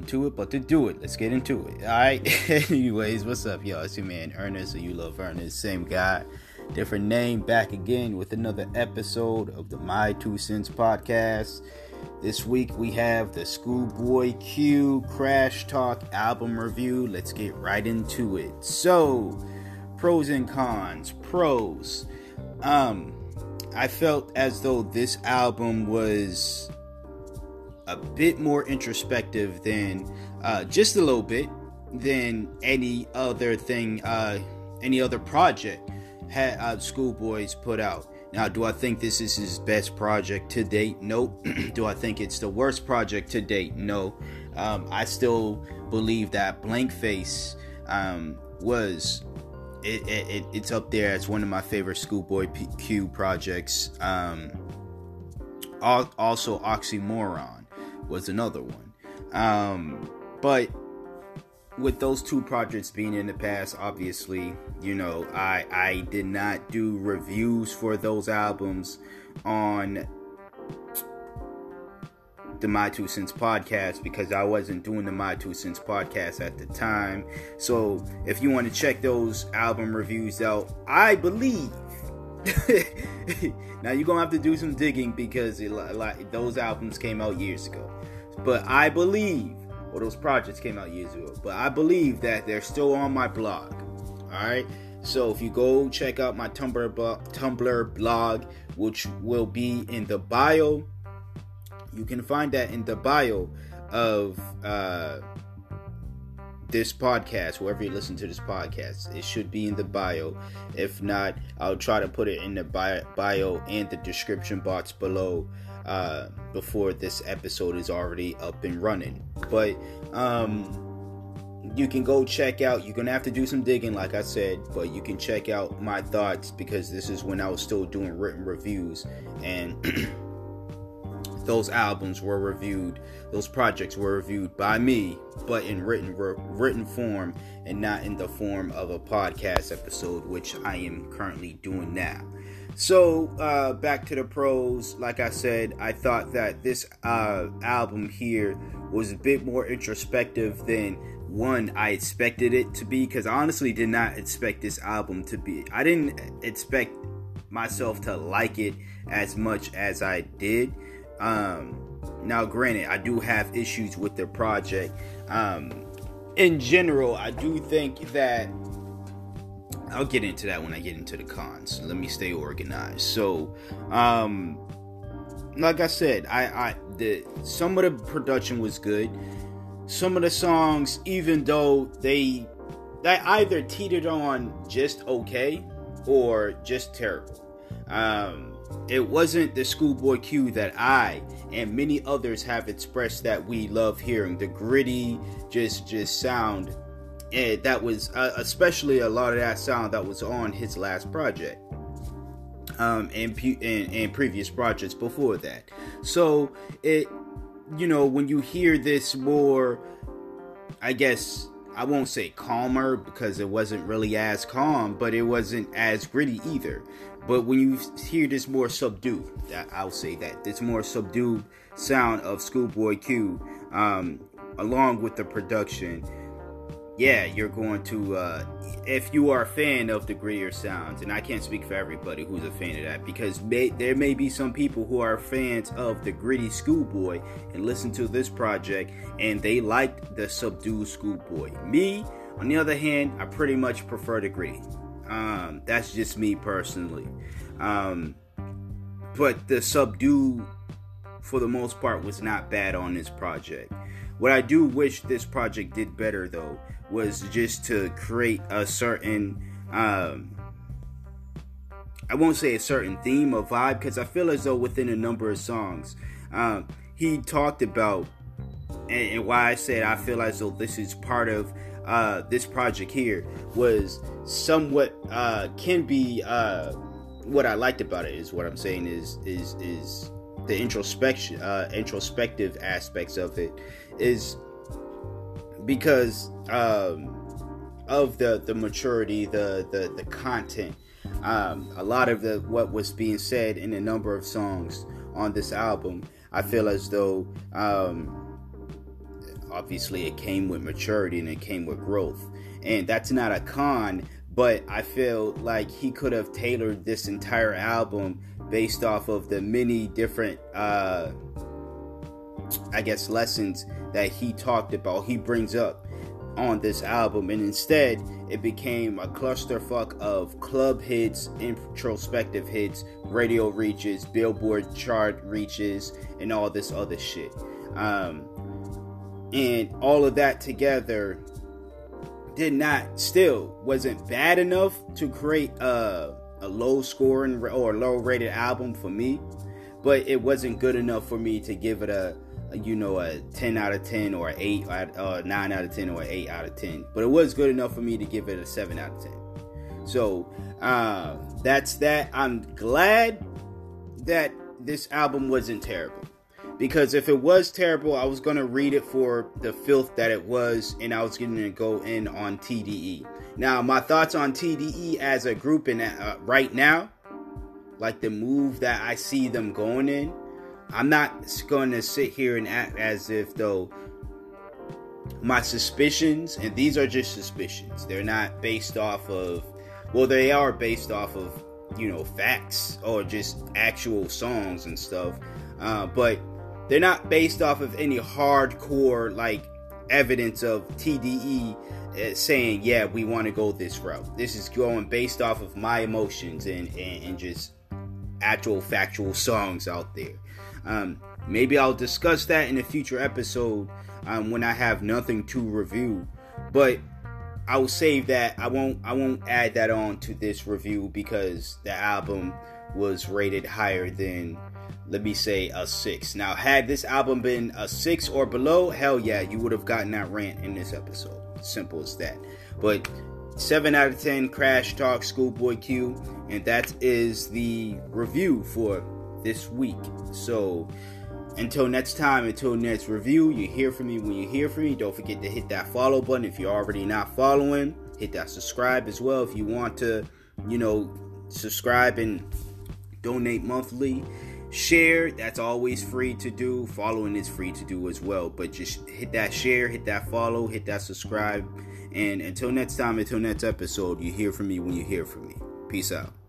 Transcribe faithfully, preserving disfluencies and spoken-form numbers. nothing to it but to do it. Let's get into it. All right. Anyways, what's up, y'all? It's your man Ernest, or you love Ernest. Same guy, different name. Back again with another episode of the My Two Cents Podcast. This week we have the Schoolboy Q Crash Talk album review. Let's get right into it. So, pros and cons. Pros. Um, I felt as though this album was a bit more introspective than, uh, just a little bit, than any other thing, uh, any other project had uh, Schoolboy's put out. Now, do I think this is his best project to date? No. Do I think it's the worst project to date? No. Um, I still believe that Blank Face um, was, it, it, it, it's up there as one of my favorite Schoolboy Q projects. Um, also, Oxymoron was another one. Um, but with those two projects being in the past, obviously, you know, I I did not do reviews for those albums on the My Two Cents Podcast because I wasn't doing the My Two Cents Podcast at the time. So if you want to check those album reviews out, I believe now you're gonna have to do some digging because it, like, those albums came out years ago. But I believe. Or those projects came out years ago. But I believe that they're still on my blog. Alright. So if you go check out my Tumblr blog, Tumblr blog, which will be in the bio. You can find that in the bio of uh, this podcast. Wherever you listen to this podcast. It should be in the bio. If not, I'll try to put it in the bio, bio and the description box below. Uh, before this episode is already up and running. But um, you can go check out. You're going to have to do some digging, like I said. But you can check out my thoughts. Because this is when I was still doing written reviews. And those albums were reviewed. Those projects were reviewed by me. But in written, re- written form. And not in the form of a podcast episode. Which I am currently doing now. So, uh, back to the pros, like I said, I thought that this uh, album here was a bit more introspective than, one, I expected it to be, because I honestly did not expect this album to be, I didn't expect myself to like it as much as I did. Um, now, granted, I do have issues with the project. Um, in general, I do think that I'll get into that when I get into the cons. Let me stay organized. So, um, like I said, I, I the some of the production was good. Some of the songs, even though they they either teetered on just okay or just terrible. Um, it wasn't the Schoolboy Q that I and many others have expressed that we love hearing. The gritty, just just sound. And that was uh, especially a lot of that sound that was on his last project um, and, pu- and and previous projects before that. So, it, you know, when you hear this more, I guess, I won't say calmer because it wasn't really as calm, but it wasn't as gritty either. But when you hear this more subdued, I'll say that, this more subdued sound of Schoolboy Q um, along with the production, yeah, you're going to, uh, if you are a fan of the grittier sounds, and I can't speak for everybody who's a fan of that, because may, there may be some people who are fans of the gritty Schoolboy and listen to this project, and they liked the subdued Schoolboy. Me, on the other hand, I pretty much prefer the gritty. Um, that's just me personally. Um, but the subdued, for the most part, was not bad on this project. What I do wish this project did better, though, was just to create a certain, um, I won't say a certain theme or vibe, because I feel as though within a number of songs, um, he talked about, and, and why I said I feel as though this is part of uh, this project here, was somewhat, uh, can be, uh, what I liked about it is what I'm saying is, is, is, the introspection, uh, introspective aspects of it is because um, of the, the maturity, the, the, the content. Um, a lot of the what was being said in a number of songs on this album, I feel as though um, obviously it came with maturity and it came with growth. And that's not a con, but I feel like he could have tailored this entire album based off of the many different, uh, I guess, lessons that he talked about, he brings up on this album. And instead, it became a clusterfuck of club hits, introspective hits, radio reaches, Billboard chart reaches, and all this other shit. Um, and all of that together did not, still wasn't bad enough to create a, a low scoring or low rated album for me, but it wasn't good enough for me to give it a, a you know, a ten out of ten or eight, uh, nine out of ten or eight out of ten, but it was good enough for me to give it a seven out of ten. So, uh, that's that. I'm glad that this album wasn't terrible, because if it was terrible, I was going to read it for the filth that it was, and I was going to go in on T D E. Now, my thoughts on T D E as a group and uh, right now, like the move that I see them going in, I'm not going to sit here and act as if though my suspicions, and these are just suspicions, they're not based off of, well, they are based off of, you know, facts or just actual songs and stuff, uh, but they're not based off of any hardcore, like, evidence of T D E saying, yeah, we want to go this route. This is going based off of my emotions and, and, and just actual factual songs out there. Um, maybe I'll discuss that in a future episode um, when I have nothing to review. But I will save that. I won't, I won't add that on to this review because the album was rated higher than... let me say a six. Now, had this album been a six or below, hell yeah, you would have gotten that rant in this episode. Simple as that. But seven out of ten, Crash Talk, Schoolboy Q. And that is the review for this week. So, until next time, until next review, you hear from me when you hear from me. Don't forget to hit that follow button if you're already not following. Hit that subscribe as well if you want to, you know, subscribe and donate monthly. Share, that's always free to do. Following is free to do as well. But just hit that share, hit that follow, hit that subscribe. And until next time, until next episode, you hear from me when you hear from me. Peace out.